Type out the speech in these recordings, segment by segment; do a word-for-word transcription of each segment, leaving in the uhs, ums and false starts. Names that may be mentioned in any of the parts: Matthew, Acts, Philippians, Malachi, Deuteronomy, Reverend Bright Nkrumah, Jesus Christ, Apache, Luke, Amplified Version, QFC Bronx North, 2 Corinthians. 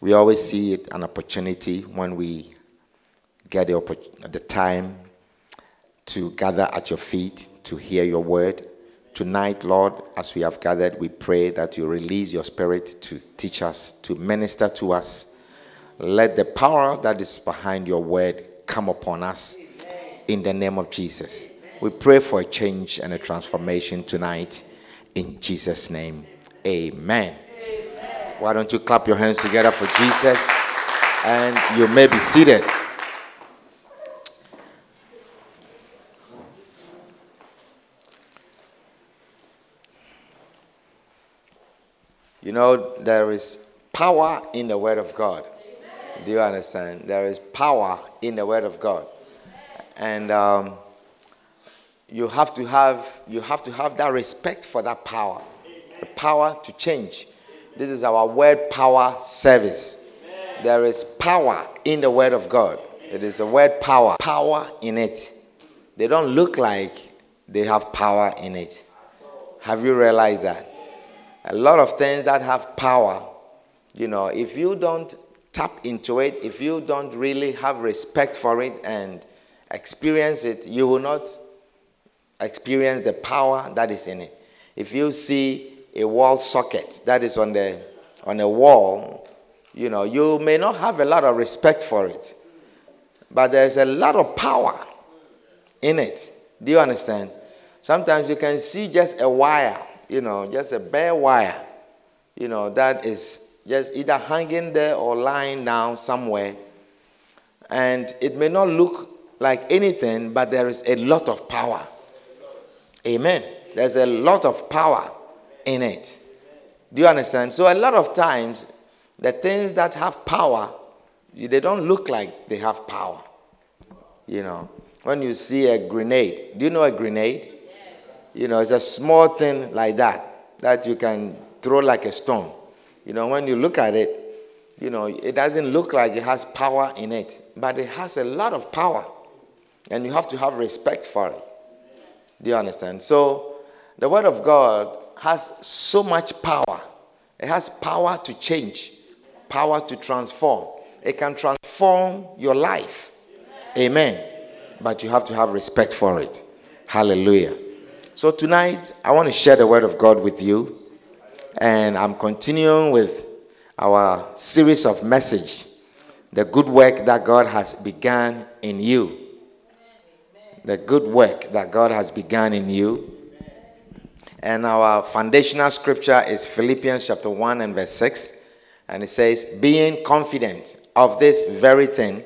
We always see it an opportunity when we get the, oppor- the time to gather at your feet, to hear your word. Tonight, Lord, as we have gathered, we pray that you release your spirit to teach us, to minister to us. Let the power that is behind your word come upon us in the name of Jesus. We pray for a change and a transformation tonight in Jesus' name. Amen. Why don't you clap your hands together for Jesus, and you may be seated. You know, there is power in the Word of God. Amen. Do you understand? There is power in the Word of God. And um, you have to have you have to have that respect for that power. Amen. The power to change. This is our word power service. Amen. There is power in the Word of God. Amen. It is a word power. Power in it. They don't look like they have power in it. Have you realized that? Yes. A lot of things that have power, you know, if you don't tap into it, if you don't really have respect for it and experience it, you will not experience the power that is in it. If you see a wall socket that is on the on a wall, you know, you may not have a lot of respect for it, but there's a lot of power in it. Do you understand? Sometimes you can see just a wire, you know, just a bare wire, you know, that is just either hanging there or lying down somewhere, and it may not look like anything, but there is a lot of power. Amen. There's a lot of power in it. Do you understand? So a lot of times, the things that have power, they don't look like they have power. You know, when you see a grenade, do you know a grenade? Yes. You know, it's a small thing like that, that you can throw like a stone. You know, when you look at it, you know, it doesn't look like it has power in it, but it has a lot of power, and you have to have respect for it. Do you understand? So the Word of God has so much power. It has power to change, power to transform. It can transform your life. Amen. Amen. But you have to have respect for it. Hallelujah. So tonight, I want to share the Word of God with you. And I'm continuing with our series of message, the good work that God has begun in you. The good work that God has begun in you. And our foundational scripture is Philippians chapter one and verse six. And it says, being confident of this very thing,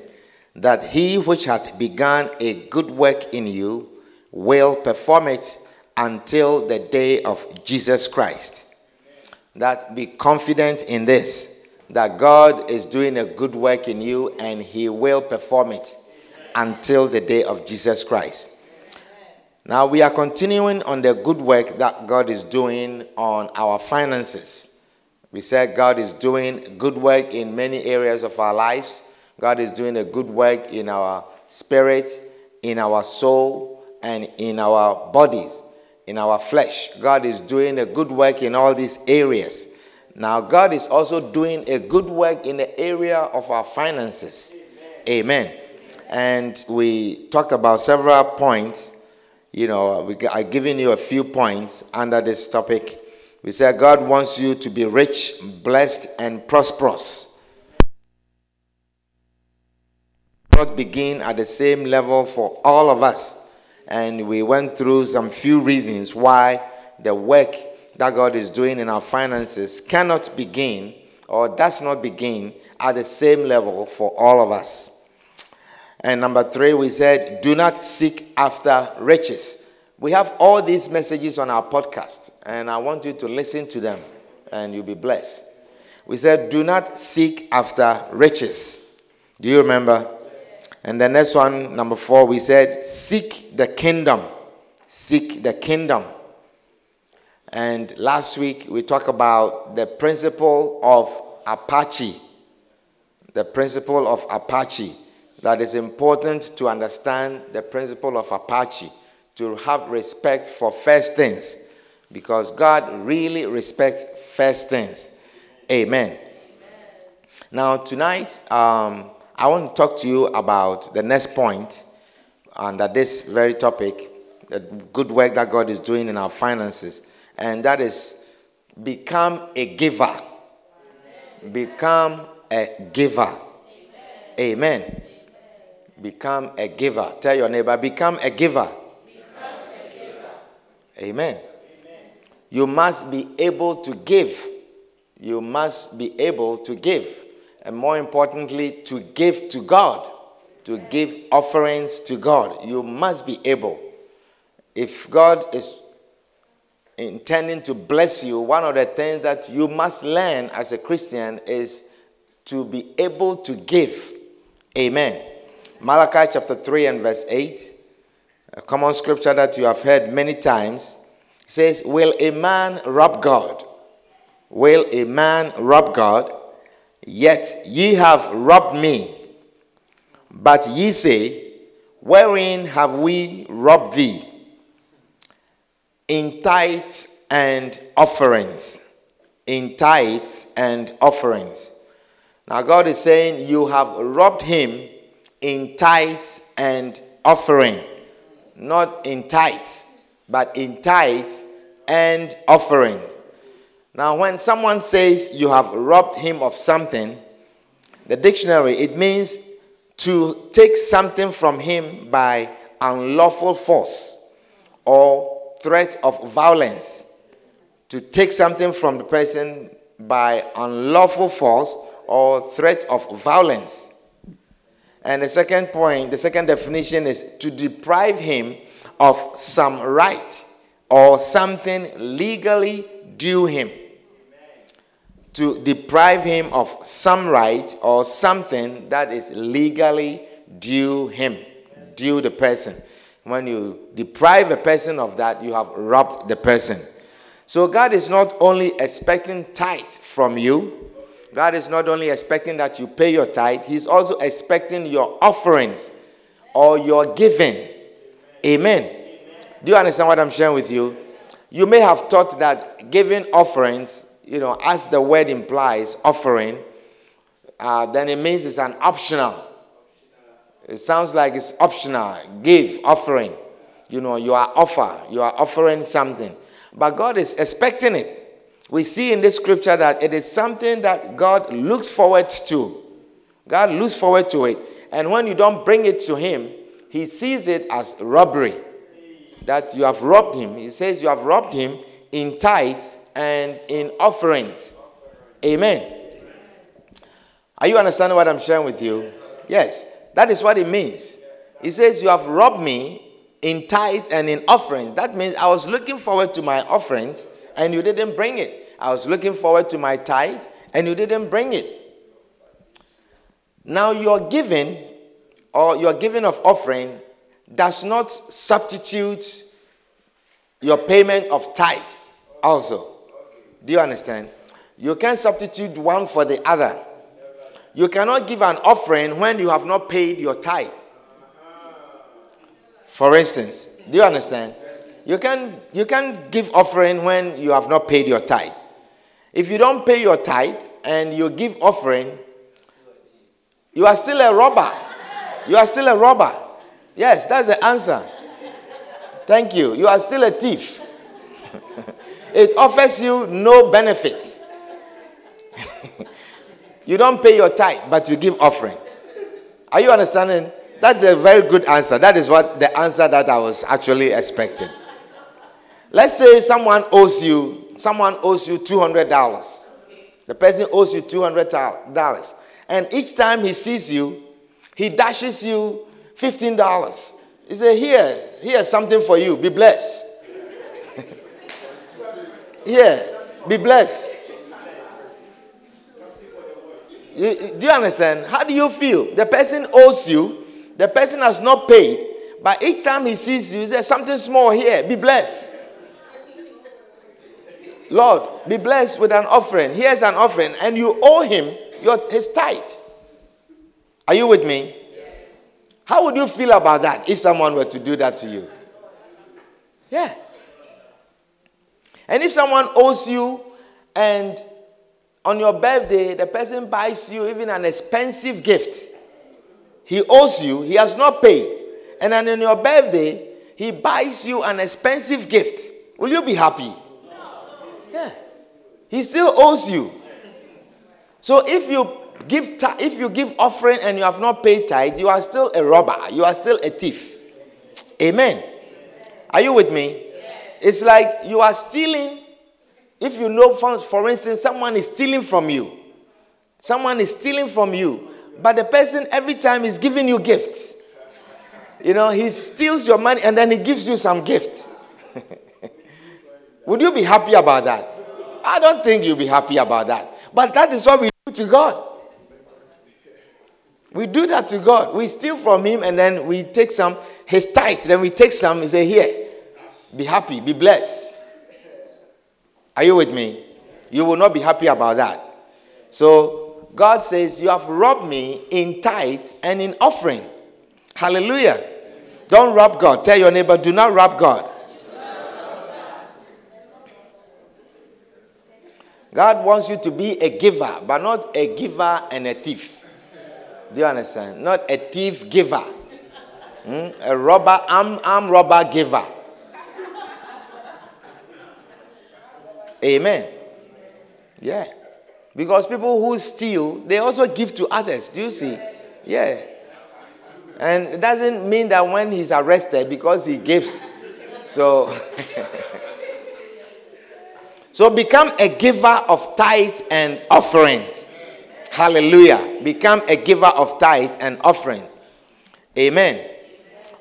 that he which hath begun a good work in you will perform it until the day of Jesus Christ. That be confident in this, that God is doing a good work in you and he will perform it until the day of Jesus Christ. Now, we are continuing on the good work that God is doing on our finances. We said God is doing good work in many areas of our lives. God is doing a good work in our spirit, in our soul, and in our bodies, in our flesh. God is doing a good work in all these areas. Now, God is also doing a good work in the area of our finances. Amen. Amen. And we talked about several points. You know, I've given you a few points under this topic. We said God wants you to be rich, blessed, and prosperous. Not begin at the same level for all of us. And we went through some few reasons why the work that God is doing in our finances cannot begin or does not begin at the same level for all of us. And number three, we said, do not seek after riches. We have all these messages on our podcast, and I want you to listen to them, and you'll be blessed. we said, do not seek after riches. Do you remember? Yes. And the next one, number four, we said, seek the kingdom. Seek the kingdom. And last week, we talked about the principle of Apache. The principle of Apache. That is important to understand the principle of Apache. To have respect for first things. Because God really respects first things. Amen. Amen. Now tonight, um, I want to talk to you about the next point under this very topic, the good work that God is doing in our finances. And that is, become a giver. Amen. Become a giver. Amen. Amen. Amen. Become a giver. Tell your neighbor, become a giver. Become a giver. Amen. You must be able to give. You must be able to give. And more importantly, to give to God. To give offerings to God. You must be able. If God is intending to bless you, one of the things that you must learn as a Christian is to be able to give. Amen. Malachi chapter three and verse eight. A common scripture that you have heard many times. Says, will a man rob God? Will a man rob God? Yet ye have robbed me. But ye say, wherein have we robbed thee? In tithes and offerings. In tithes and offerings. Now God is saying, you have robbed him in tithes and offering. Not in tithes, but in tithes and offerings. Now, when someone says you have robbed him of something, the dictionary, it means to take something from him by unlawful force or threat of violence. To take something from the person by unlawful force or threat of violence. And the second point, the second definition is to deprive him of some right or something legally due him. Amen. To deprive him of some right or something that is legally due him, yes. Due the person. When you deprive a person of that, you have robbed the person. So God is not only expecting tithe from you. God is not only expecting that you pay your tithe. He's also expecting your offerings or your giving. Amen. Amen. Do you understand what I'm sharing with you? You may have thought that giving offerings, you know, as the word implies, offering, uh, then it means it's an optional. It sounds like it's optional. Give, offering. You know, you are offer. You are offering something. But God is expecting it. We see in this scripture that it is something that God looks forward to. God looks forward to it. And when you don't bring it to him, he sees it as robbery, that you have robbed him. He says you have robbed him in tithes and in offerings. Amen. Amen. Are you understanding what I'm sharing with you? Yes. That is what it means. He says you have robbed me in tithes and in offerings. That means I was looking forward to my offerings and you didn't bring it. I was looking forward to my tithe and you didn't bring it. Now you're giving, or your giving of offering does not substitute your payment of tithe also. Do you understand? You can't substitute one for the other. You cannot give an offering when you have not paid your tithe. For instance, do you understand? You can, you can give offering when you have not paid your tithe. If you don't pay your tithe and you give offering, you are still a robber. You are still a robber. Yes, that's the answer. Thank you. You are still a thief. It offers you no benefit. You don't pay your tithe, but you give offering. Are you understanding? That's a very good answer. That is what the answer that I was actually expecting. Let's say someone owes you, someone owes you two hundred dollars. The person owes you two hundred dollars. And each time he sees you, he dashes you fifteen dollars. He says, here, here's something for you. Be blessed. Here, be blessed. Do you understand? How do you feel? The person owes you. The person has not paid. But each time he sees you, he says, something small here. Be blessed. Lord, be blessed with an offering. Here's an offering. And you owe him your his tithe. Are you with me? Yes. How would you feel about that if someone were to do that to you? Yeah. And if someone owes you and on your birthday, the person buys you even an expensive gift. He owes you. He has not paid. And then on your birthday, he buys you an expensive gift. Will you be happy? Yeah. He still owes you. So if you give ta- if you give offering and you have not paid tithe, you are still a robber. You are still a thief. Amen. Are you with me? It's like you are stealing. If you know, for, for instance, someone is stealing from you. Someone is stealing from you. But the person every time is giving you gifts. You know, he steals your money and then he gives you some gift. Would you be happy about that? I don't think you'll be happy about that. But that is what we do to God. We do that to God. We steal from him and then we take some, his tithe, then we take some and say, here, be happy, be blessed. Are you with me? You will not be happy about that. So God says, you have robbed me in tithe and in offering. Hallelujah. Don't rob God. Tell your neighbor, do not rob God. God wants you to be a giver, but not a giver and a thief. Do you understand? Not a thief giver. Hmm? A robber, arm, arm robber giver. Amen. Yeah. Because people who steal, they also give to others. Do you see? Yeah. And it doesn't mean that when he's arrested, because he gives. So, so become a giver of tithes and offerings. Hallelujah. Become a giver of tithes and offerings. Amen.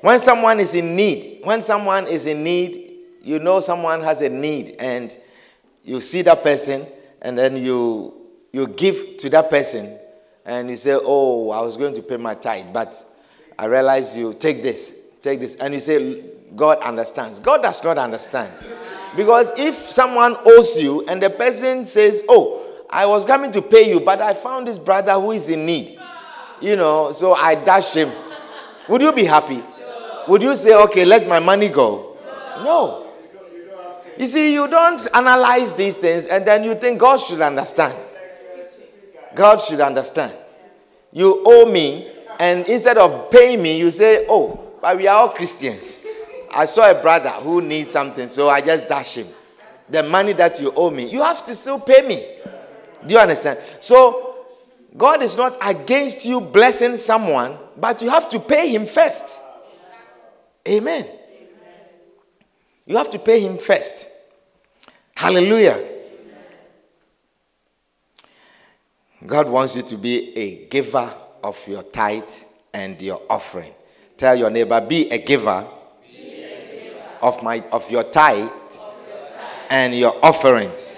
When someone is in need, when someone is in need, you know someone has a need and you see that person and then you you give to that person and you say, oh, I was going to pay my tithe, but I realize you take this, take this. And you say, God understands. God does not understand. Because if someone owes you and the person says, oh, I was coming to pay you, but I found this brother who is in need. You know, so I dash him. Would you be happy? No. Would you say, okay, let my money go? No. no. You see, you don't analyze these things and then you think God should understand. God should understand. You owe me, and instead of paying me, you say, oh, but we are all Christians. I saw a brother who needs something, so I just dash him. The money that you owe me, you have to still pay me. Do you understand? So God is not against you blessing someone, but you have to pay him first. Amen. You have to pay him first. Hallelujah. God wants you to be a giver of your tithe and your offering. Tell your neighbor, be a giver, be a giver. Of, my, of your tithe, of your tithe. And, your and your offerings.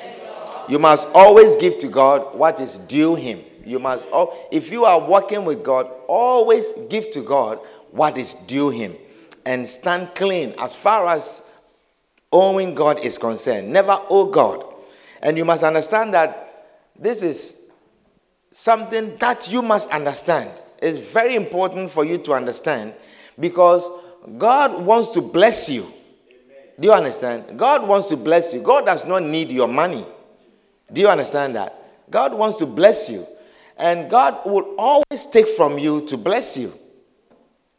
You must always give to God what is due him. You must, if you are walking with God, always give to God what is due him. And stand clean as far as owing God is concerned. Never owe God. And you must understand that this is something that you must understand. It's very important for you to understand because God wants to bless you. Do you understand? God wants to bless you. God does not need your money. Do you understand that? God wants to bless you. And God will always take from you to bless you.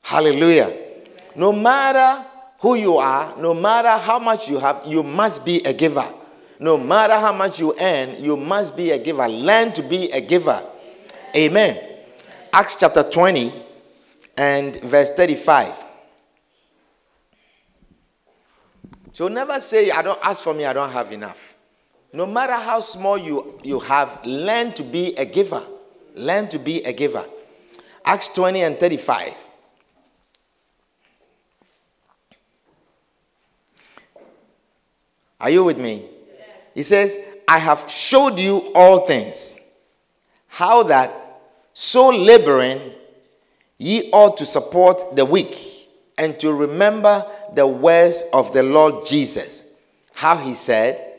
Hallelujah. No matter who you are, no matter how much you have, you must be a giver. No matter how much you earn, you must be a giver. Learn to be a giver. Amen. Amen. Acts chapter twenty and verse thirty-five. So never say, I don't ask for me, I don't have enough. No matter how small you, you have, learn to be a giver. Learn to be a giver. Acts twenty and thirty-five. Are you with me? Yes. He says, I have showed you all things, how that So laboring, ye ought to support the weak and to remember the words of the Lord Jesus, how he said,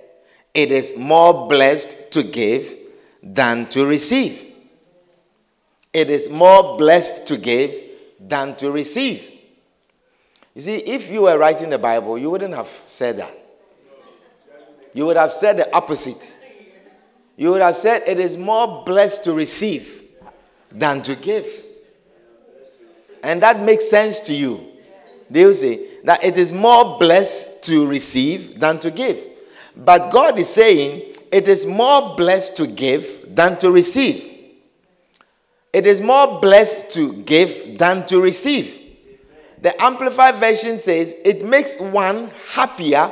it is more blessed to give than to receive. It is more blessed to give than to receive. You see, if you were writing the Bible, you wouldn't have said that. You would have said the opposite. You would have said it is more blessed to receive than to give. And that makes sense to you. Do you see? That it is more blessed to receive than to give. But God is saying it is more blessed to give than to receive. It is more blessed to give than to receive. The Amplified Version says it makes one happier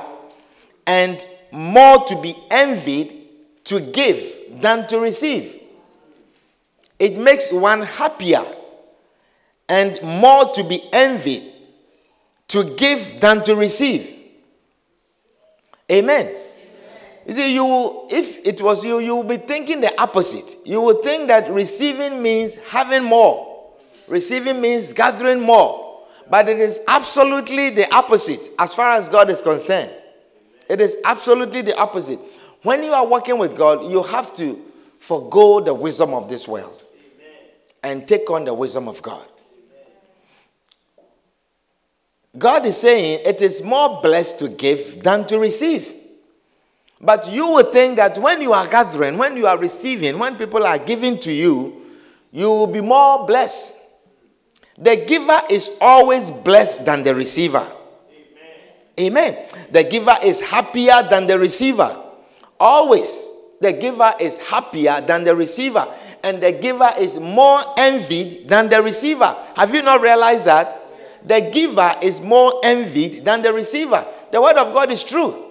and more to be envied to give than to receive. It makes one happier and more to be envied to give than to receive. Amen. Amen. You see, you will, if it was you, you will be thinking the opposite. You will think that receiving means having more. Receiving means gathering more. But it is absolutely the opposite as far as God is concerned. It is absolutely the opposite. When you are working with God, you have to forgo the wisdom of this world. Amen. And take on the wisdom of God. Amen. God is saying it is more blessed to give than to receive. But you will think that when you are gathering, when you are receiving, when people are giving to you, you will be more blessed. The giver is always blessed than the receiver. Amen. Amen. The giver is happier than the receiver. Always. The giver is happier than the receiver. And the giver is more envied than the receiver. Have you not realized that? The giver is more envied than the receiver. The word of God is true.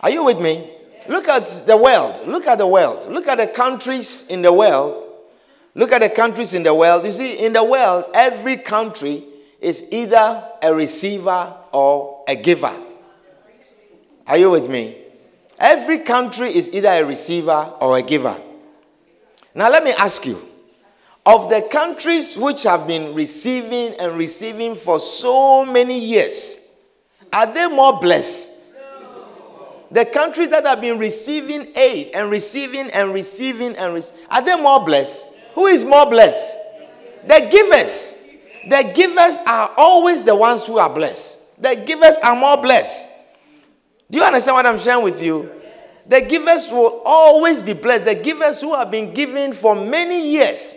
Are you with me? Look at the world. Look at the world. Look at the countries in the world. Look at the countries in the world. You see, in the world, every country is either a receiver or a giver. Are you with me? Every country is either a receiver or a giver. Now, let me ask you, of the countries which have been receiving and receiving for so many years, are they more blessed? The countries that have been receiving aid and receiving and receiving and receiving, are they more blessed? Who is more blessed? The givers. The givers are always the ones who are blessed. The givers are more blessed. Do you understand what I'm sharing with you? The givers will always be blessed. The givers who have been giving for many years,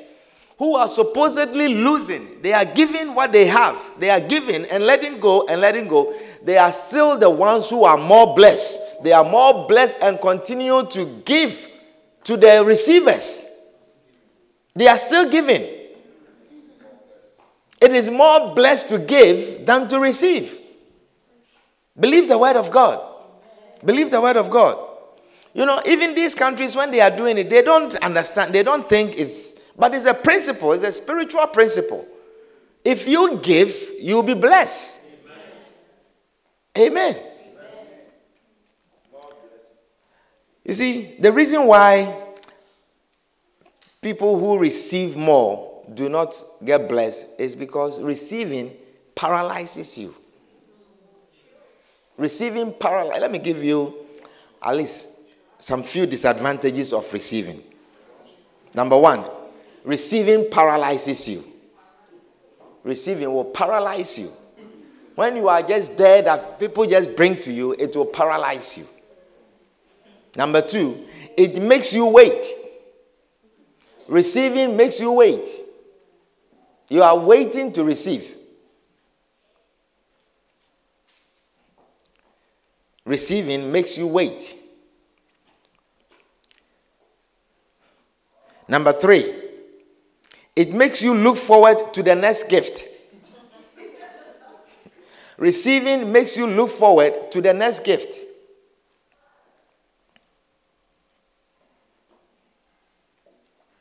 who are supposedly losing, they are giving what they have. They are giving and letting go and letting go. They are still the ones who are more blessed. They are more blessed and continue to give to their receivers. They are still giving. It is more blessed to give than to receive. Believe the word of God. Believe the word of God. You know, even these countries, when they are doing it, they don't understand. They don't think it's... But it's a principle. It's a spiritual principle. If you give, you'll be blessed. Amen. Amen. Amen. You see, the reason why people who receive more do not get blessed is because receiving paralyzes you. Receiving paralyzes. Let me give you at least some few disadvantages of receiving. Number one. Receiving paralyzes you. Receiving will paralyze you. When you are just there that people just bring to you, it will paralyze you. Number two, it makes you wait. Receiving makes you wait. You are waiting to receive. Receiving makes you wait. Number three, it makes you look forward to the next gift. Receiving makes you look forward to the next gift.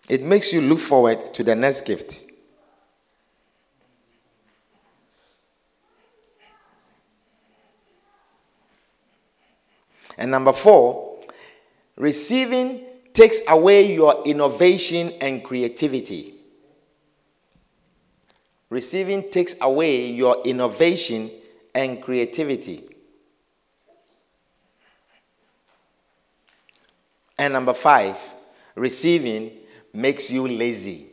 It makes you look forward to the next gift. And number four, receiving takes away your innovation and creativity. Receiving takes away your innovation and creativity. And number five, receiving makes you lazy.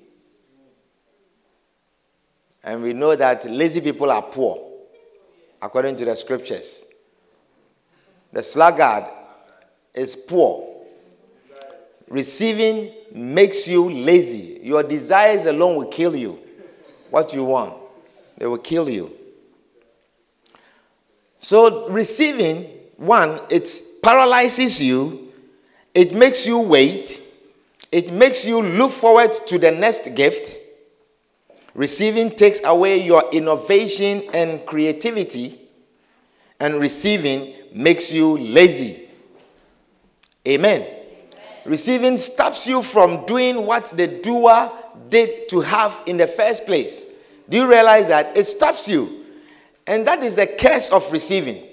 And we know that lazy people are poor, according to the scriptures. The sluggard is poor. Receiving makes you lazy. Your desires alone will kill you. What you want, they will kill you. So receiving, one, it paralyzes you. It makes you wait. It makes you look forward to the next gift. Receiving takes away your innovation and creativity. And receiving makes you lazy. Amen. Amen. Receiving stops you from doing what the doer did to have in the first place. Do you realize that? It stops you. And that is the curse of receiving.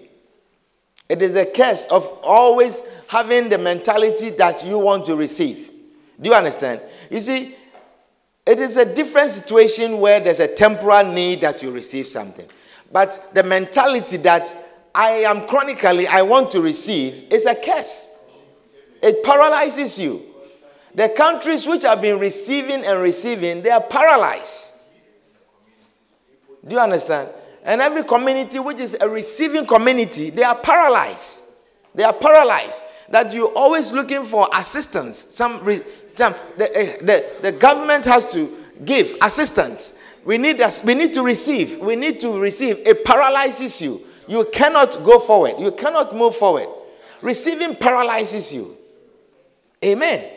It is the curse of always having the mentality that you want to receive. Do you understand? You see, it is a different situation where there's a temporal need that you receive something. But the mentality that I am chronically, I want to receive, is a curse. It paralyzes you. The countries which have been receiving and receiving, they are paralyzed. Do you understand? And every community which is a receiving community, they are paralyzed. They are paralyzed. That you're always looking for assistance. Some, re- some the, the, the government has to give assistance. We need us. We need to receive. We need to receive. It paralyzes you. You cannot go forward. You cannot move forward. Receiving paralyzes you. Amen. Amen.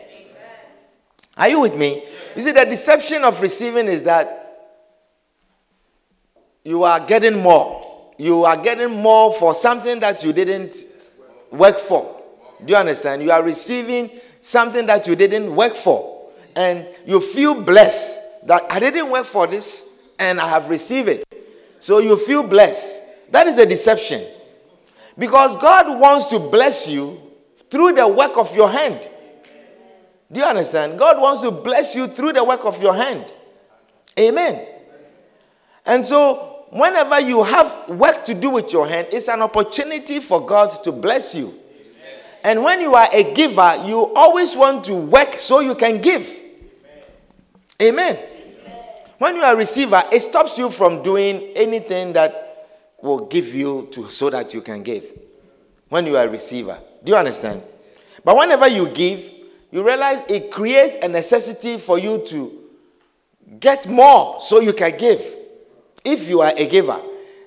Are you with me? You see, the deception of receiving is that you are getting more. You are getting more for something that you didn't work for. Do you understand? You are receiving something that you didn't work for. And you feel blessed. That I didn't work for this and I have received it. So you feel blessed. That is a deception. Because God wants to bless you through the work of your hand. Do you understand? God wants to bless you through the work of your hand. Amen. And so whenever you have work to do with your hand, it's an opportunity for God to bless you. And when you are a giver, you always want to work so you can give. Amen. Amen. When you are a receiver, it stops you from doing anything that will give you to so that you can give. When you are a receiver. Do you understand? But whenever you give, you realize it creates a necessity for you to get more so you can give. If you are a giver.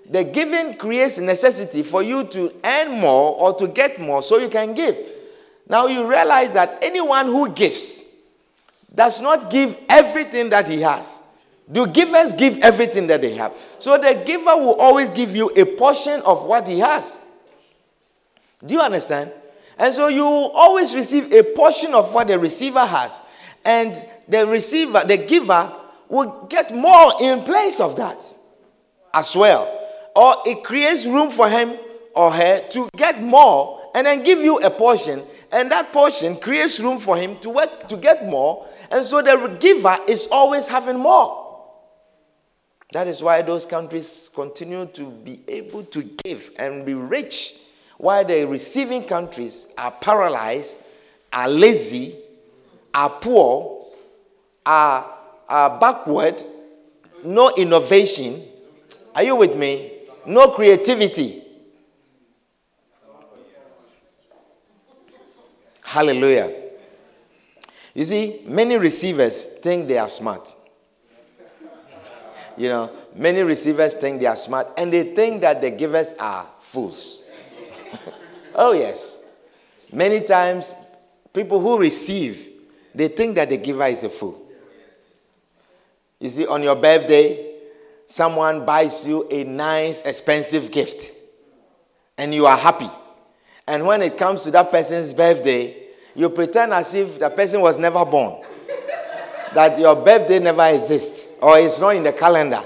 The giving creates a necessity for you to earn more or to get more so you can give. Now you realize that anyone who gives does not give everything that he has. The givers give everything that they have. So the giver will always give you a portion of what he has. Do you understand? And so you will always receive a portion of what the receiver has. And the receiver, the giver, will get more in place of that as well. Or it creates room for him or her to get more and then give you a portion. And that portion creates room for him to work to get more. And so the giver is always having more. That is why those countries continue to be able to give and be rich, while the receiving countries are paralyzed, are lazy, are poor, are, are backward, no innovation. Are you with me? No creativity. Hallelujah. You see, many receivers think they are smart. You know, many receivers think they are smart, and they think that the givers are fools. Oh, yes. Many times, people who receive, they think that the giver is a fool. You see, on your birthday, someone buys you a nice, expensive gift, and you are happy. And when it comes to that person's birthday, you pretend as if the person was never born. That your birthday never exists. Or it's not in the calendar.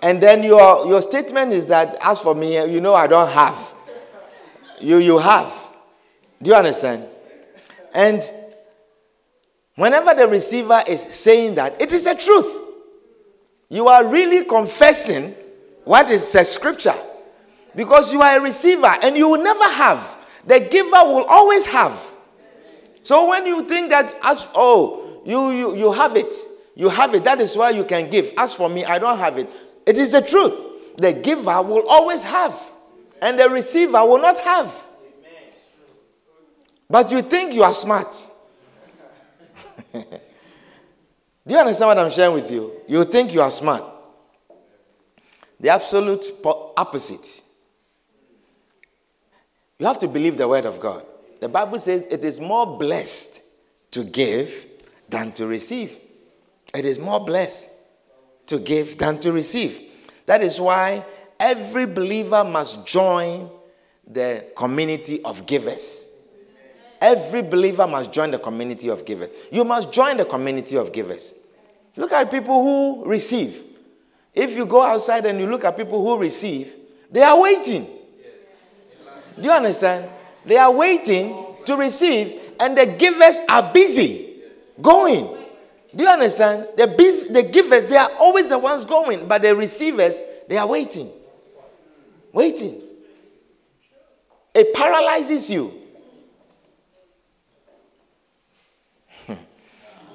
And then your, your statement is that, as for me, you know I don't have. You, you have. Do you understand? And Whenever the receiver is saying that, it is the truth. You are really confessing what is the scripture. Because you are a receiver and you will never have. The giver will always have. So when you think that, as oh, you, you, you have it. You have it. That is why you can give. As for me, I don't have it. It is the truth. The giver will always have. And the receiver will not have. But you think you are smart. Do you understand what I'm sharing with you? You think you are smart. The absolute opposite. You have to believe the word of God. The Bible says it is more blessed to give than to receive. It is more blessed to give than to receive. That is why every believer must join the community of givers. Every believer must join the community of givers. You must join the community of givers. Look at people who receive. If you go outside and you look at people who receive, they are waiting. Do you understand? They are waiting to receive, and the givers are busy going. Do you understand? The, busy, the givers, they are always the ones going, but the receivers, they are waiting. Waiting. It paralyzes you.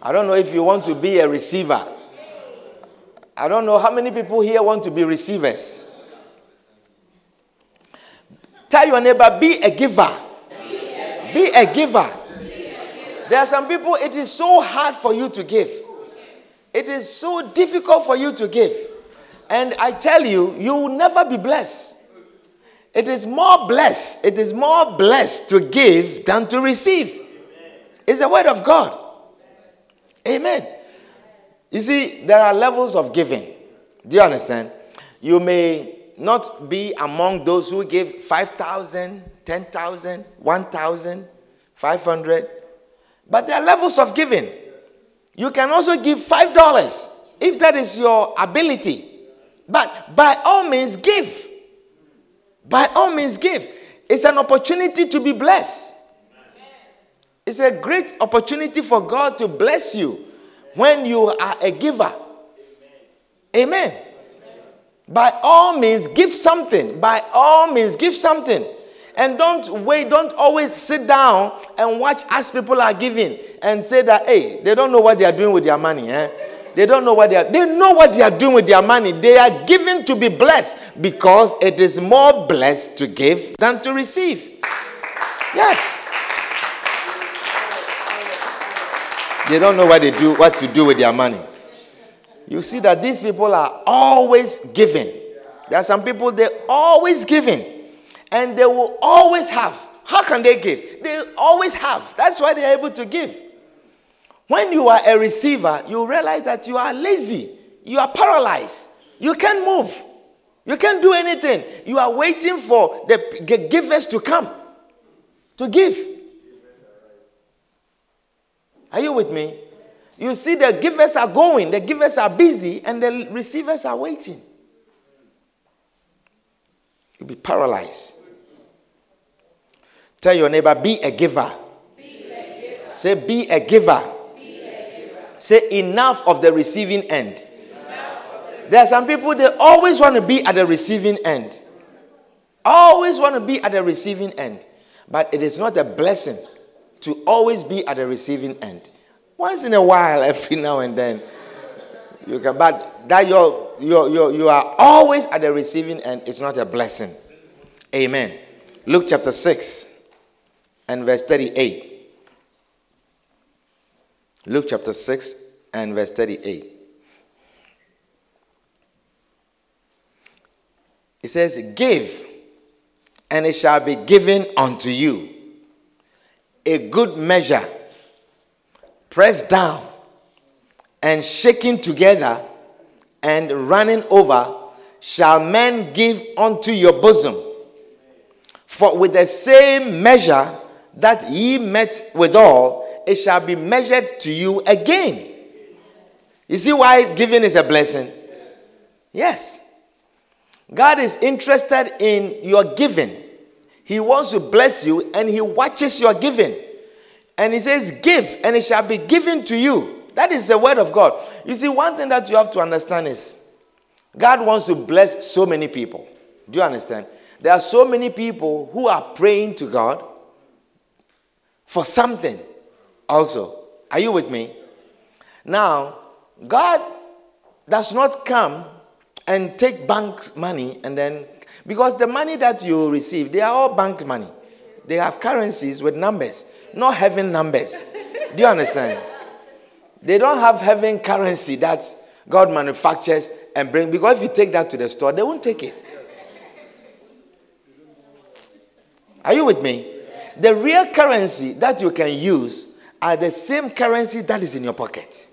I don't know if you want to be a receiver. I don't know how many people here want to be receivers. Tell your neighbor, be a giver. Be a giver. There are some people, it is so hard for you to give. It is so difficult for you to give. And I tell you, you will never be blessed. It is more blessed. It is more blessed to give than to receive. It's the word of God. Amen. You see, there are levels of giving. Do you understand? You may not be among those who give five thousand, ten thousand, one thousand, five hundred. But there are levels of giving. You can also give five dollars if that is your ability. But by all means, give. By all means, give. It's an opportunity to be blessed. It's a great opportunity for God to bless you when you are a giver. Amen. Amen. By all means, give something. By all means, give something. And don't wait, don't always sit down and watch as people are giving and say that, hey, they don't know what they are doing with their money. Eh? They don't know what they are. They know what they are doing with their money. They are given to be blessed because it is more blessed to give than to receive. Yes. They don't know what they do, what to do with their money. You see that these people are always giving. There are some people, they're always giving. And they will always have. How can they give? They always have. That's why they're able to give. When you are a receiver, you realize that you are lazy. You are paralyzed. You can't move. You can't do anything. You are waiting for the givers to come to give. Are you with me? You see, the givers are going, the givers are busy, and the receivers are waiting. You'll be paralyzed. Tell your neighbor, be a giver. Be a giver. Say, be a giver. Be a giver. Say, enough of the receiving end. The there are some people, they always want to be at the receiving end. Always want to be at the receiving end. But it is not a blessing to always be at the receiving end. Once in a while, every now and then, you can. But that you're, you're, you're, you are always at the receiving end is not a blessing. Amen. Luke chapter six and verse thirty-eight. Luke chapter six and verse thirty-eight. It says, give, and it shall be given unto you. A good measure, pressed down and shaken together and running over, shall men give unto your bosom. For with the same measure that ye met withal, it shall be measured to you again. You see why giving is a blessing? Yes. God is interested in your giving. He wants to bless you, and he watches your giving. And he says, give, and it shall be given to you. That is the word of God. You see, one thing that you have to understand is God wants to bless so many people. Do you understand? There are so many people who are praying to God for something also. Are you with me? Now, God does not come and take bank money and then, because the money that you receive, they are all bank money. They have currencies with numbers, not heaven numbers. Do you understand? They don't have heaven currency that God manufactures and brings. Because if you take that to the store, they won't take it. Are you with me? The real currency that you can use are the same currency that is in your pocket.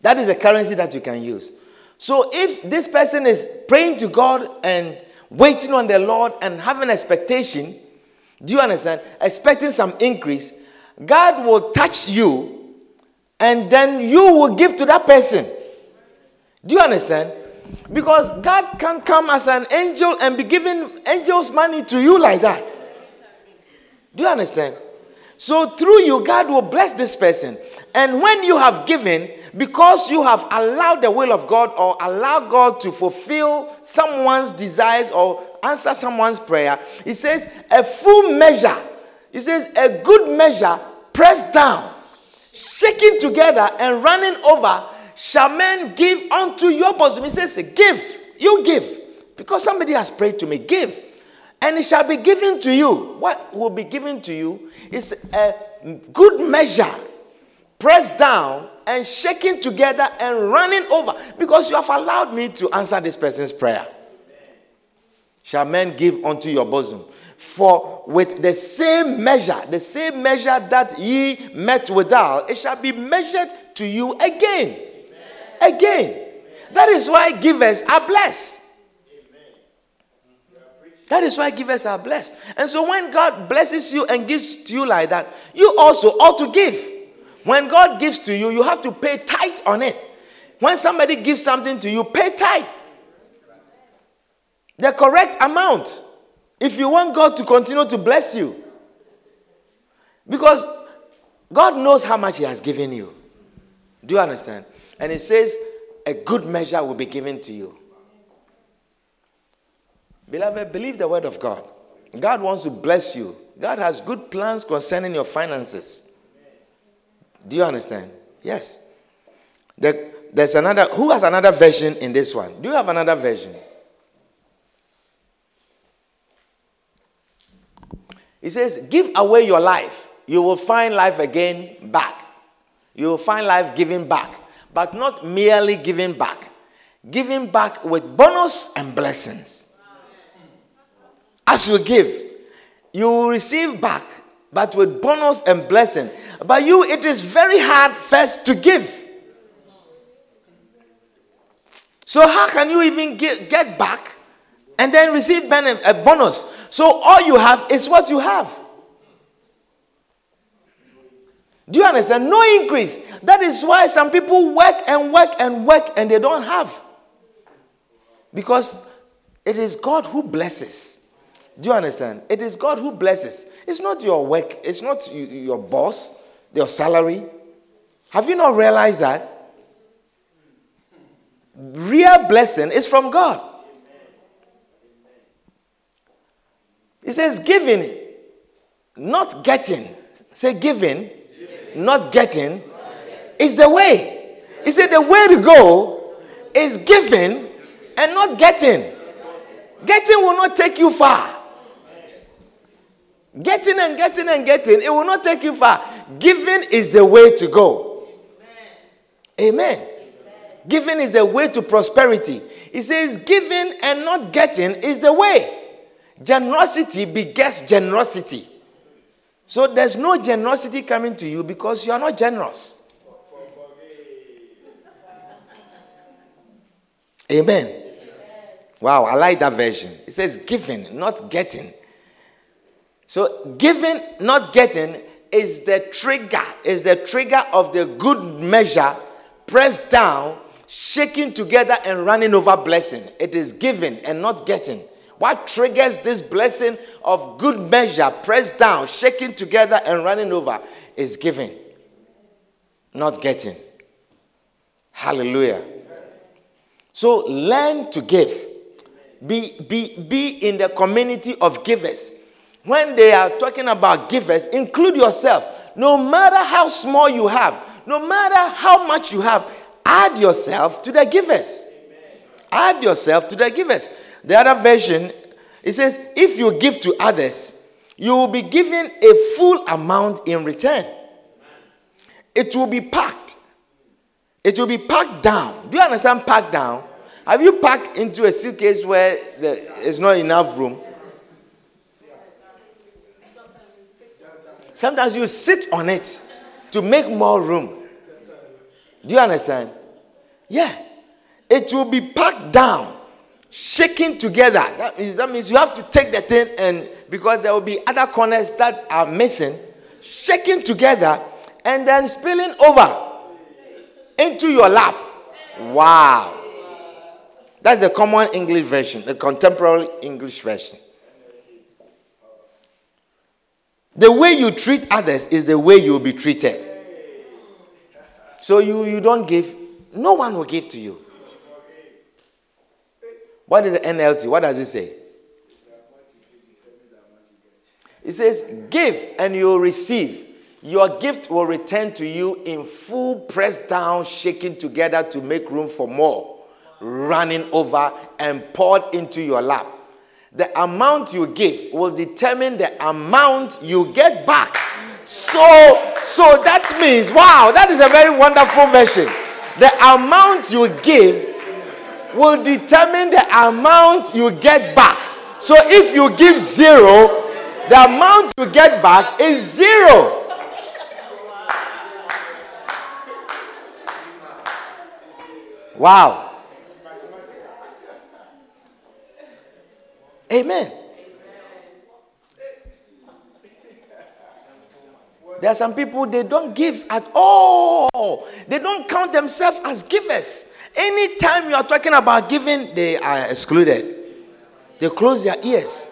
That is a currency that you can use. So if this person is praying to God and waiting on the Lord and having expectation, do you understand? Expecting some increase, God will touch you and then you will give to that person. Do you understand? Because God can come as an angel and be giving angels money to you like that. Do you understand? So through you, God will bless this person. And when you have given, because you have allowed the will of God or allowed God to fulfill someone's desires or answer someone's prayer, it says a full measure, it says a good measure, pressed down, shaking together and running over, shall men give unto your bosom. It says give, you give, because somebody has prayed to me, give, and it shall be given to you. What will be given to you is a good measure, pressed down and shaking together and running over, because you have allowed me to answer this person's prayer. Shall men give unto your bosom? For with the same measure, the same measure that ye met withal, it shall be measured to you again. Amen. Again. That is why givers are blessed. Amen. That is why givers are blessed. And so when God blesses you and gives to you like that, you also ought to give. When God gives to you, you have to pay tithe on it. When somebody gives something to you, pay tithe. The correct amount. If you want God to continue to bless you. Because God knows how much he has given you. Do you understand? And it says, a good measure will be given to you. Beloved, believe the word of God. God wants to bless you. God has good plans concerning your finances. Do you understand? Yes. There, there's another. Who has another version in this one? Do you have another version? It says, give away your life. You will find life again back. You will find life giving back. But not merely giving back. Giving back with bonus and blessings. As you give, you will receive back, but with bonus and blessing. But you, it is very hard first to give. So how can you even get, get back and then receive benefit, a bonus? So all you have is what you have. Do you understand? No increase. That is why some people work and work and work and they don't have. Because it is God who blesses. Do you understand? It is God who blesses. It's not your work. It's not your boss, your salary. Have you not realized that? Real blessing is from God. It says giving, not getting. Say giving, not getting. It's the way. It said the way to go is giving and not getting. Getting will not take you far. Getting and getting and getting, it will not take you far. Giving is the way to go. Amen. Amen. Giving is the way to prosperity. It says giving and not getting is the way. Generosity begets generosity. So there's no generosity coming to you because you are not generous. Amen. Wow, I like that version. It says giving, not getting. So giving, not getting is the trigger, is the trigger of the good measure, pressed down, shaking together and running over blessing. It is giving and not getting What triggers this blessing of good measure, pressed down, shaking together and running over, is giving, not getting. Hallelujah. So learn to give. Be, be, be in the community of givers. When they are talking about givers, include yourself. No matter how small you have, no matter how much you have, add yourself to the givers. Add yourself to the givers. The other version, it says, if you give to others, you will be given a full amount in return. It will be packed. It will be packed down. Do you understand packed down? Have you packed into a suitcase where there's not enough room? Sometimes you sit on it to make more room. Do you understand? Yeah. It will be packed down, shaking together. That means, that means you have to take the thing, and because there will be other corners that are missing, shaking together and then spilling over into your lap. Wow. That's the common English version, the contemporary English version. The way you treat others is the way you will be treated. So you, you don't give, no one will give to you. What is the N L T? What does it say? It says, give and you will receive. Your gift will return to you in full, pressed down, shaken together to make room for more, running over and poured into your lap. The amount you give will determine the amount you get back. So, so that means, wow, that is a very wonderful version. The amount you give will determine the amount you get back. So if you give zero, the amount you get back is zero. Wow. Amen. There are some people, they don't give at all. They don't count themselves as givers. Anytime you are talking about giving, they are excluded. They close their ears.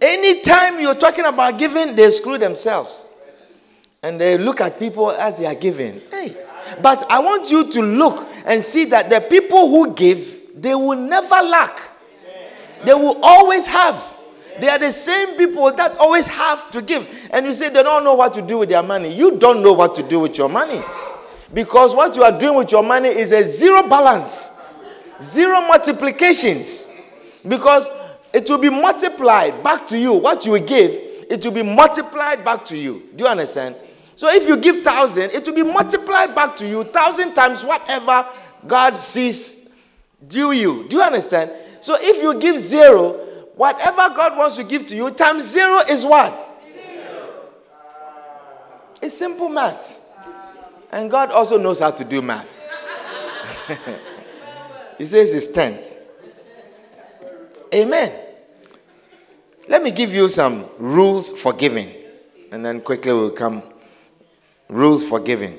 Anytime you're talking about giving, they exclude themselves. And they look at people as they are giving. Hey. But I want you to look and see that the people who give, they will never lack. They will always have. They are the same people that always have to give. And you say they don't know what to do with their money. You don't know what to do with your money. Because what you are doing with your money is a zero balance. Zero multiplications. Because it will be multiplied back to you. What you will give, it will be multiplied back to you. Do you understand? So if you give one thousand, it will be multiplied back to you one thousand times whatever God sees due you. Do you understand? So if you give zero, whatever God wants to give to you, times zero is what? Zero. It's simple math. And God also knows how to do math. He says it's tenth. Amen. Let me give you some rules for giving. And then quickly we'll come. Rules for giving.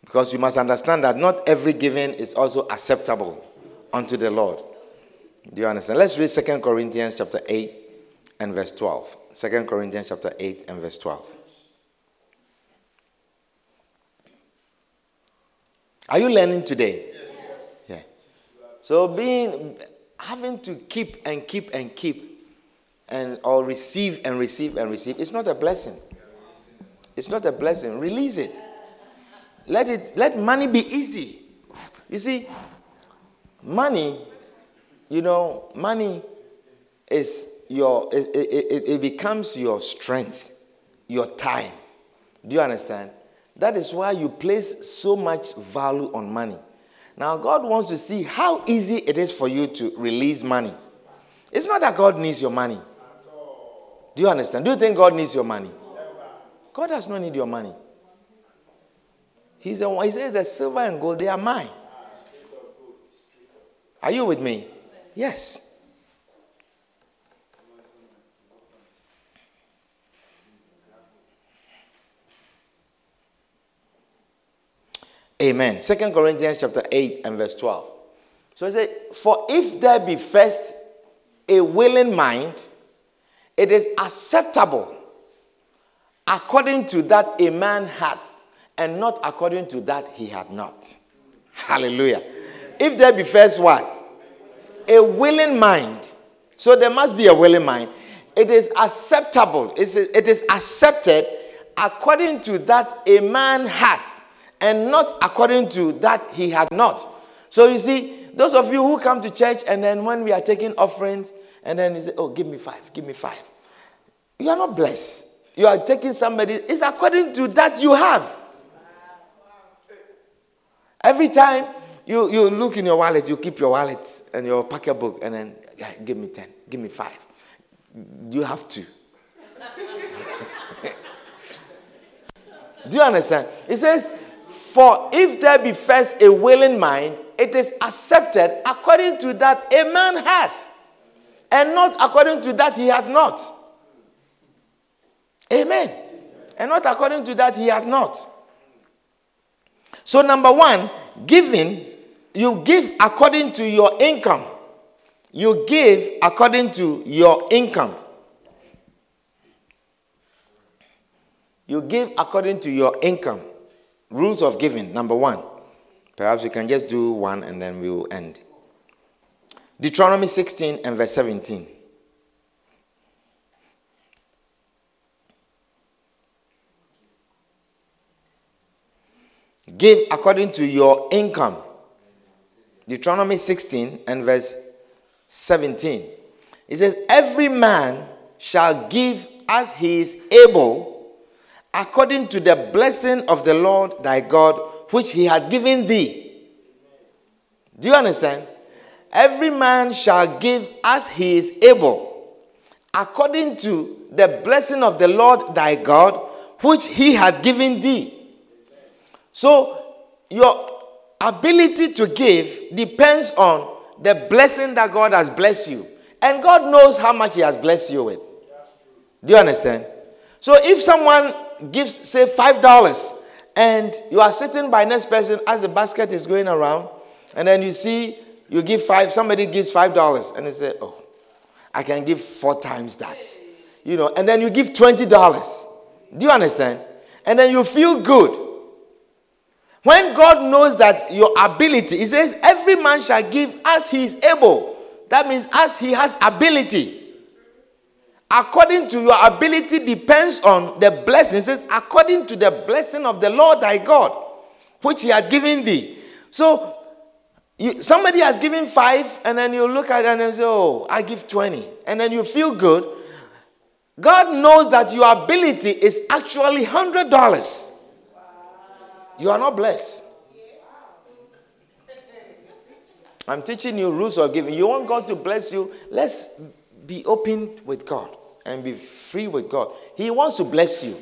Because you must understand that not every giving is also acceptable unto the Lord. Do you understand? Let's read Second Corinthians chapter eight and verse twelve. Second Corinthians chapter eight and verse twelve. Are you learning today? Yes. Yeah. So being having to keep and keep and keep and or receive and receive and receive, it's not a blessing. It's not a blessing. Release it. Let it let money be easy. You see, money, you know, money is your it, it, it becomes your strength, your time. Do you understand? That is why you place so much value on money. Now, God wants to see how easy it is for you to release money. It's not that God needs your money. Do you understand? Do you think God needs your money? God does not need your money. He's the, he says the silver and gold, they are mine. Are you with me? Yes. Amen. Second Corinthians chapter eight and verse twelve. So I say, for if there be first a willing mind, it is acceptable according to that a man hath, and not according to that he had not. Hallelujah. If there be first what? A willing mind. So there must be a willing mind. It is acceptable. It is, it is accepted according to that a man hath, and not according to that he had not. So you see, those of you who come to church and then when we are taking offerings, and then you say, oh, give me five, give me five. You are not blessed. You are taking somebody. It's according to that you have. Every time you, you look in your wallet, you keep your wallet and your pocketbook, and then yeah, give me ten, give me five. You have two. Do you understand? It says, for if there be first a willing mind, it is accepted according to that a man hath, and not according to that he hath not. Amen. And not according to that he hath not. So number one, giving, you give according to your income. You give according to your income. You give according to your income. Rules of giving, number one. Perhaps we can just do one and then we will end. Deuteronomy sixteen and verse seventeen. Give according to your income. Deuteronomy sixteen and verse seventeen. It says, every man shall give as he is able, according to the blessing of the Lord thy God, which he hath given thee. Do you understand? Every man shall give as he is able, according to the blessing of the Lord thy God, which he hath given thee. So, your ability to give depends on the blessing that God has blessed you. And God knows how much he has blessed you with. Do you understand? So, if someone gives, say, five dollars, and you are sitting by next person as the basket is going around, and then you see, you give five, somebody gives five dollars, and they say, oh, I can give four times that. You know, and then you give twenty dollars. Do you understand? And then you feel good. When God knows that your ability, he says, every man shall give as he is able. That means as he has ability. According to your ability depends on the blessing. It says, according to the blessing of the Lord thy God, which he had given thee. So, you, somebody has given five, and then you look at it and then say, oh, I give twenty. And then you feel good. God knows that your ability is actually one hundred dollars. You are not blessed. I'm teaching you rules of giving. You want God to bless you? Let's be open with God and be free with God. He wants to bless you.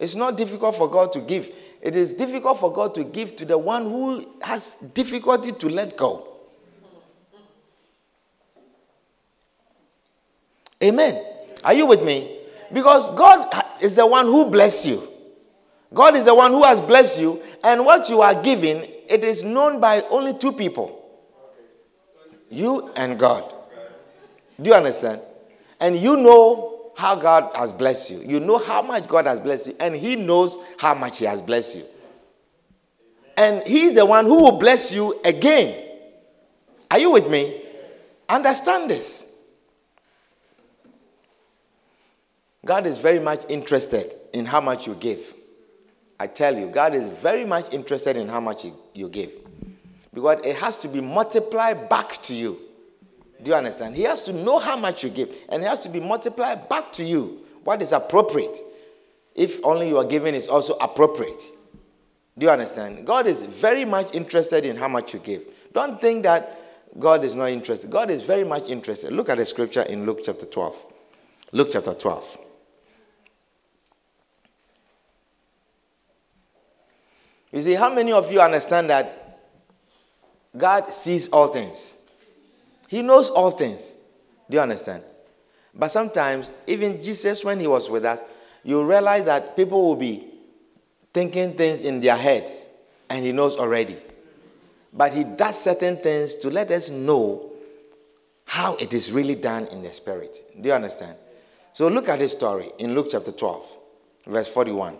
It's not difficult for God to give. It is difficult for God to give to the one who has difficulty to let go. Amen. Are you with me? Because God is the one who bless you. God is the one who has blessed you, and what you are giving, it is known by only two people. You and God. Do you understand? And you know how God has blessed you. You know how much God has blessed you, and he knows how much he has blessed you. And he's the one who will bless you again. Are you with me? Understand this. God is very much interested in how much you give. I tell you, God is very much interested in how much you give. Because it has to be multiplied back to you. Do you understand? He has to know how much you give. And it has to be multiplied back to you. What is appropriate? If only you are giving is also appropriate. Do you understand? God is very much interested in how much you give. Don't think that God is not interested. God is very much interested. Look at the scripture in Luke chapter twelve. Luke chapter twelve. You see, how many of you understand that God sees all things? He knows all things. Do you understand? But sometimes, even Jesus, when he was with us, you realize that people will be thinking things in their heads, and he knows already. but he does certain things to let us know how it is really done in the spirit. Do you understand? So look at this story in Luke chapter twelve, verse forty-one.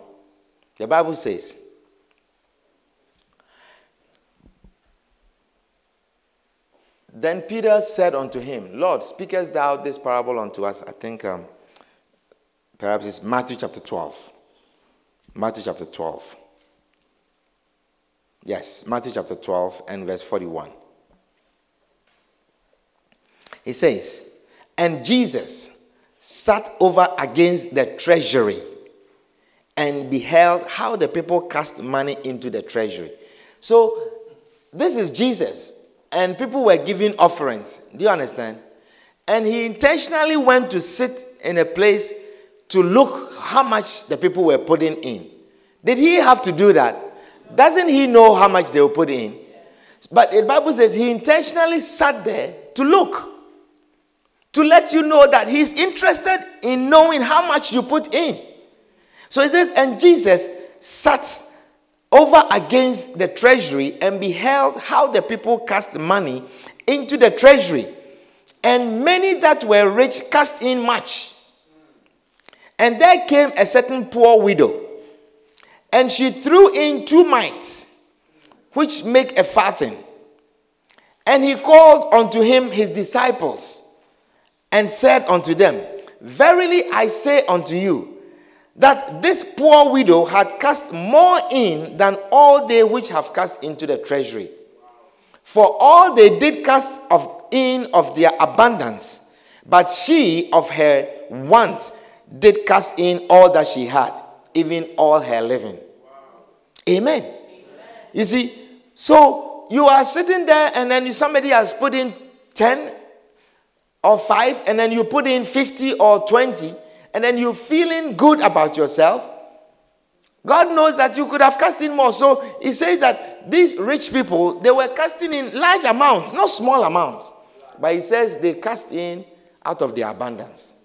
The Bible says, "Then Peter said unto him, Lord, speakest thou this parable unto us?" I think um, perhaps it's Matthew chapter twelve. Matthew chapter twelve. Yes, Matthew chapter twelve and verse forty-one. He says, "And Jesus sat over against the treasury and beheld how the people cast money into the treasury." So this is Jesus. And people were giving offerings. Do you understand? And he intentionally went to sit in a place to look how much the people were putting in. Did he have to do that? Doesn't he know how much they were putting in? But the Bible says he intentionally sat there to look. To let you know that he's interested in knowing how much you put in. So it says, "And Jesus sat over against the treasury and beheld how the people cast money into the treasury. And many that were rich cast in much. And there came a certain poor widow, and she threw in two mites, which make a farthing. And he called unto him his disciples, and said unto them, Verily I say unto you, that this poor widow had cast more in than all they which have cast into the treasury. For all they did cast of in of their abundance, but she of her want did cast in all that she had, even all her living." Wow. Amen. Amen. You see, so you are sitting there and then somebody has put in ten or five, and then you put in fifty or twenty, and then you're feeling good about yourself. God knows that you could have cast in more. So he says that these rich people, they were casting in large amounts, not small amounts. But he says they cast in out of their abundance.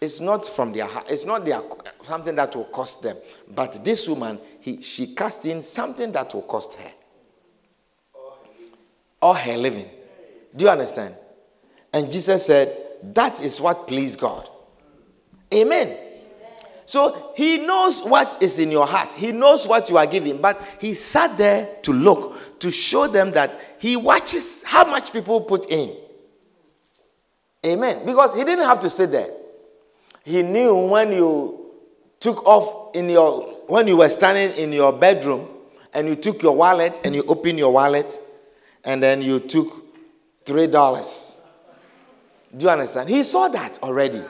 It's not from their heart. It's not their something that will cost them. But this woman, he, she cast in something that will cost her. Or her living. Do you understand? And Jesus said, that is what pleased God. Amen. Amen. So he knows what is in your heart. He knows what you are giving. But he sat there to look, to show them that he watches how much people put in. Amen. Because he didn't have to sit there. He knew when you took off in your, when you were standing in your bedroom and you took your wallet and you opened your wallet and then you took three dollars. Do you understand? He saw that already.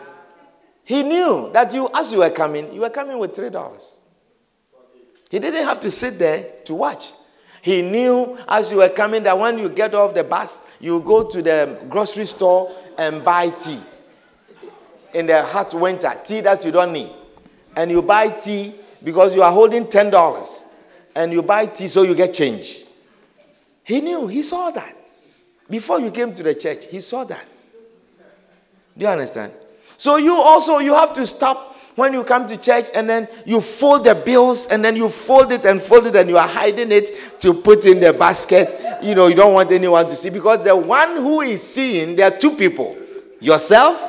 He knew that you, as you were coming, you were coming with three dollars. He didn't have to sit there to watch. He knew as you were coming that when you get off the bus, you go to the grocery store and buy tea. In the hot winter, tea that you don't need. And you buy tea because you are holding ten dollars. And you buy tea so you get change. He knew. He saw that. Before you came to the church, he saw that. Do you understand? So you also, you have to stop when you come to church and then you fold the bills and then you fold it and fold it and you are hiding it to put in the basket. You know, you don't want anyone to see because the one who is seeing, there are two people, yourself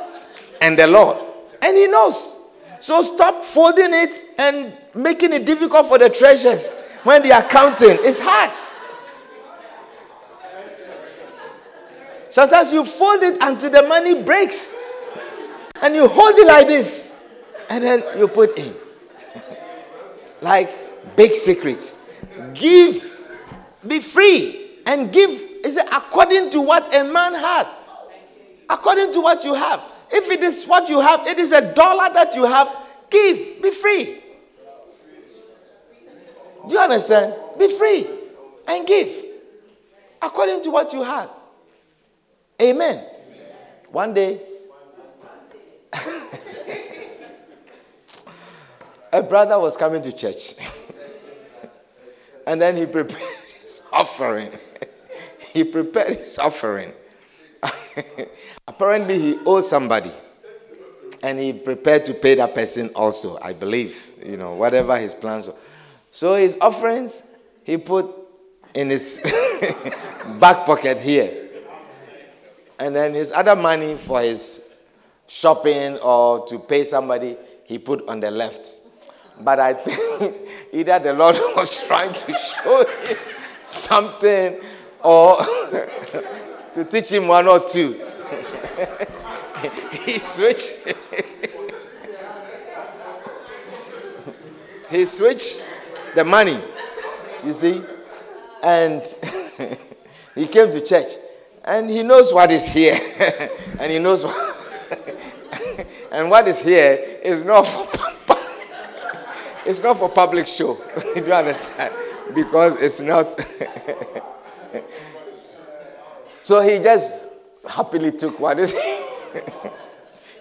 and the Lord. And he knows. So stop folding it and making it difficult for the treasures when they are counting. It's hard. Sometimes you fold it until the money breaks. And you hold it like this. And then you put in. Like big secret. Give. Be free. And give. Is according to what a man had. According to what you have. If it is what you have, it is a dollar that you have. Give. Be free. Do you understand? Be free. And give. According to what you have. Amen. One day. A brother was coming to church and then he prepared his offering. He prepared his offering. Apparently he owed somebody and he prepared to pay that person also, I believe, you know, whatever his plans were. So his offerings, he put in his back pocket here. And then his other money for his shopping or to pay somebody, he put on the left. But I think either the Lord was trying to show him something or to teach him one or two. He switched. He switched the money, you see. And he came to church. And he knows what is here. And he knows what. And what is here is not for papa. It's not for public show. Do you understand? Because it's not. So he just happily took what is here.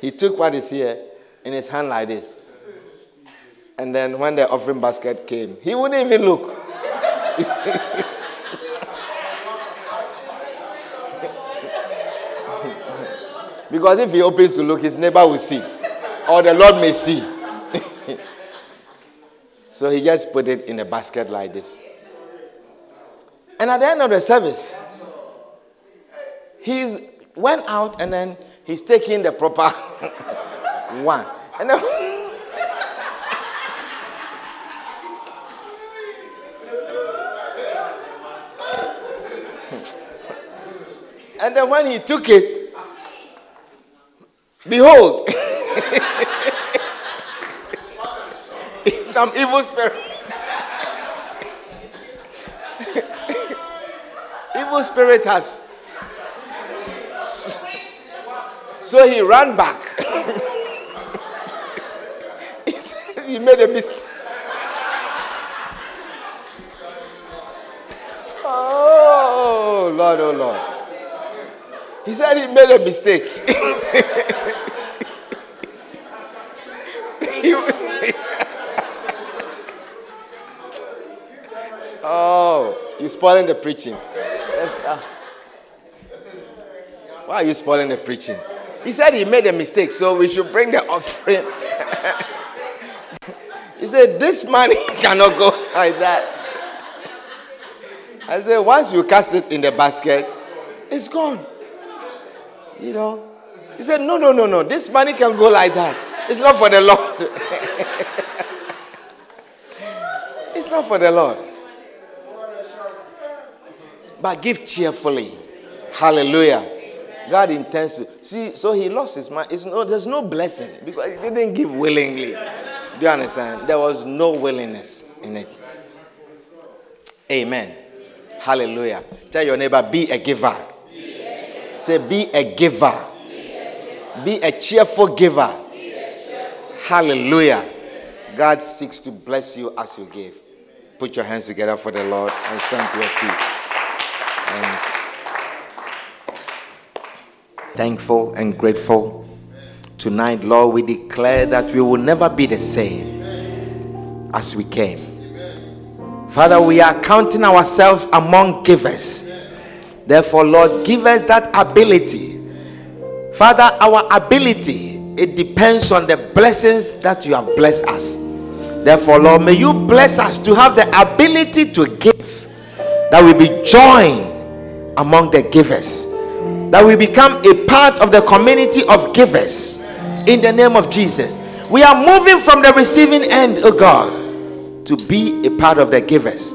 He took what is here in his hand like this. And then when the offering basket came, he wouldn't even look. Because if he opens to look, his neighbor will see. Or the Lord may see. So he just put it in a basket like this. And at the end of the service, he went out and then he's taking the proper one. And then and then when he took it, behold, some evil spirits. Evil spirit has. So he ran back. He said he made a mistake. Oh, Lord, oh, Lord. He said he made a mistake. Oh, you're spoiling the preaching. Why are you spoiling the preaching? He said he made a mistake, so we should bring the offering. He said, this money cannot go like that. I said, once you cast it in the basket, it's gone. You know, he said, no, no, no, no. This money can go like that. It's not for the Lord. It's not for the Lord. But give cheerfully. Hallelujah. God intends to. See, so he lost his mind. It's no, there's no blessing because he didn't give willingly. Do you understand? There was no willingness in it. Amen. Hallelujah. Tell your neighbor, be a giver. Say, be a giver. Be a, giver. Be a cheerful giver. Be a cheerful. Hallelujah. Amen. God seeks to bless you as you give. Amen. Put your hands together for the Lord and stand to your feet. And thankful and grateful. Tonight, Lord, we declare that we will never be the same as we came. Father, we are counting ourselves among givers. Therefore, Lord, give us that ability. Father, our ability, it depends on the blessings that you have blessed us. Therefore, Lord, may you bless us to have the ability to give, that we be joined among the givers, that we become a part of the community of givers. In the name of Jesus, we are moving from the receiving end, oh God, to be a part of the givers.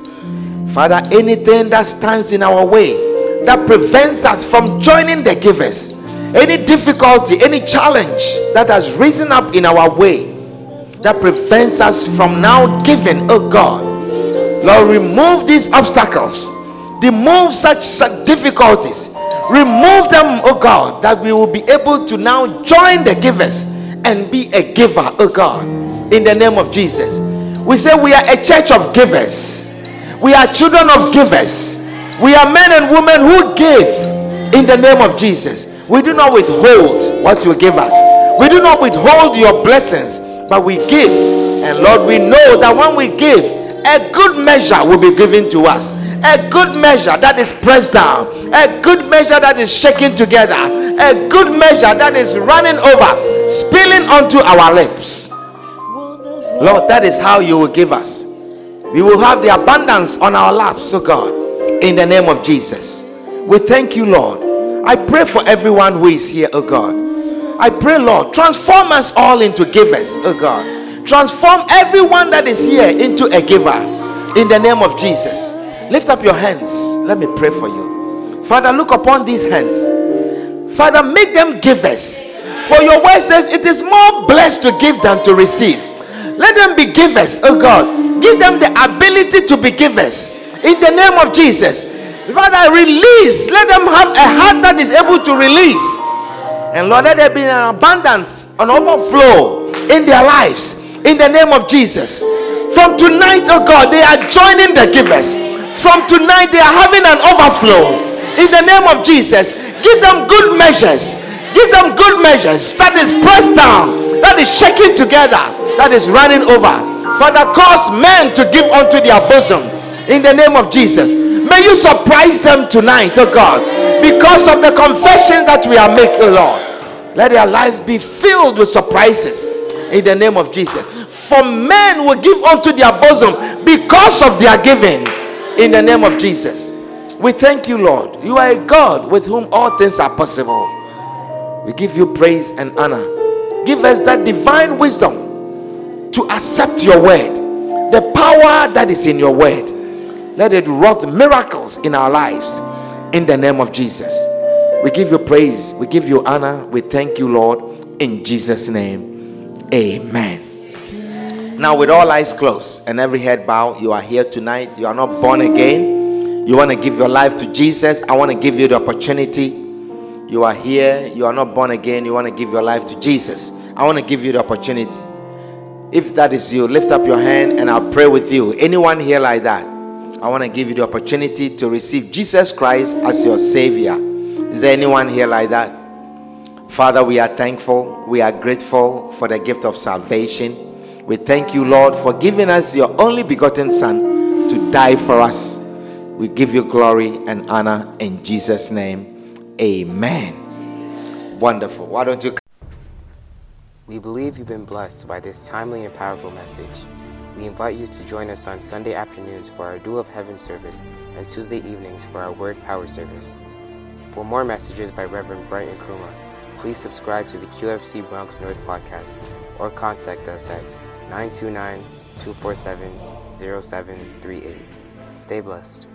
Father, anything that stands in our way that prevents us from joining the givers, any difficulty, any challenge that has risen up in our way that prevents us from now giving, oh God, Lord, remove these obstacles, remove such, such difficulties, remove them, oh God, that we will be able to now join the givers and be a giver, oh God, in the name of Jesus. We say we are a church of givers. We are children of givers. We are men and women who give in the name of Jesus. We do not withhold what you give us. We do not withhold your blessings, but we give. And Lord, we know that when we give, a good measure will be given to us. A good measure that is pressed down. A good measure that is shaken together. A good measure that is running over, spilling onto our lips. Lord, that is how you will give us. We will have the abundance on our laps, oh God. in the name of Jesus. We thank you, Lord. I pray for everyone who is here, oh God. I pray, Lord, transform us all into givers, oh God. Transform everyone that is here into a giver in the name of Jesus. Lift up your hands. Let me pray for you. Father, look upon these hands. Father, make them givers. For your word says it is more blessed to give than to receive. Let them be givers, oh God. Give them the ability to be givers in the name of Jesus. Father, release. Let them have a heart that is able to release. And Lord, let there be an abundance, an overflow in their lives in the name of Jesus. From tonight, oh God, they are joining the givers. From tonight, they are having an overflow in the name of Jesus. Give them good measures. Give them good measures that is pressed down, that is shaking together, that is running over. Father, cause men to give unto their bosom in the name of Jesus. May you surprise them tonight, oh God, because of the confession that we are making, oh Lord. Let their lives be filled with surprises in the name of Jesus. For men will give unto their bosom because of their giving in the name of Jesus. We thank you, Lord. You are a God with whom all things are possible. We give you praise and honor. Give us that divine wisdom to accept your word, the power that is in your word. Let it wrought miracles in our lives in the name of Jesus. We give you praise. We give you honor. We thank you, Lord, in Jesus' name. Amen. Now, with all eyes closed and every head bowed, you are here tonight. You are not born again. You want to give your life to Jesus. I want to give you the opportunity. You are here, you are not born again, you want to give your life to Jesus. I want to give you the opportunity. If that is you, lift up your hand and I'll pray with you. Anyone here like that, I want to give you the opportunity to receive Jesus Christ as your Savior. Is there anyone here like that? Father, we are thankful, we are grateful for the gift of salvation. We thank you, Lord, for giving us your only begotten Son to die for us. We give you glory and honor in Jesus' name. Amen. Wonderful. Why don't you? We believe you've been blessed by this timely and powerful message. We invite you to join us on Sunday afternoons for our Duel of Heaven service and Tuesday evenings for our Word Power service. For more messages by Reverend Bright Nkrumah, please subscribe to the Q F C Bronx North podcast or contact us at nine two nine, two four seven, zero seven three eight. Stay blessed.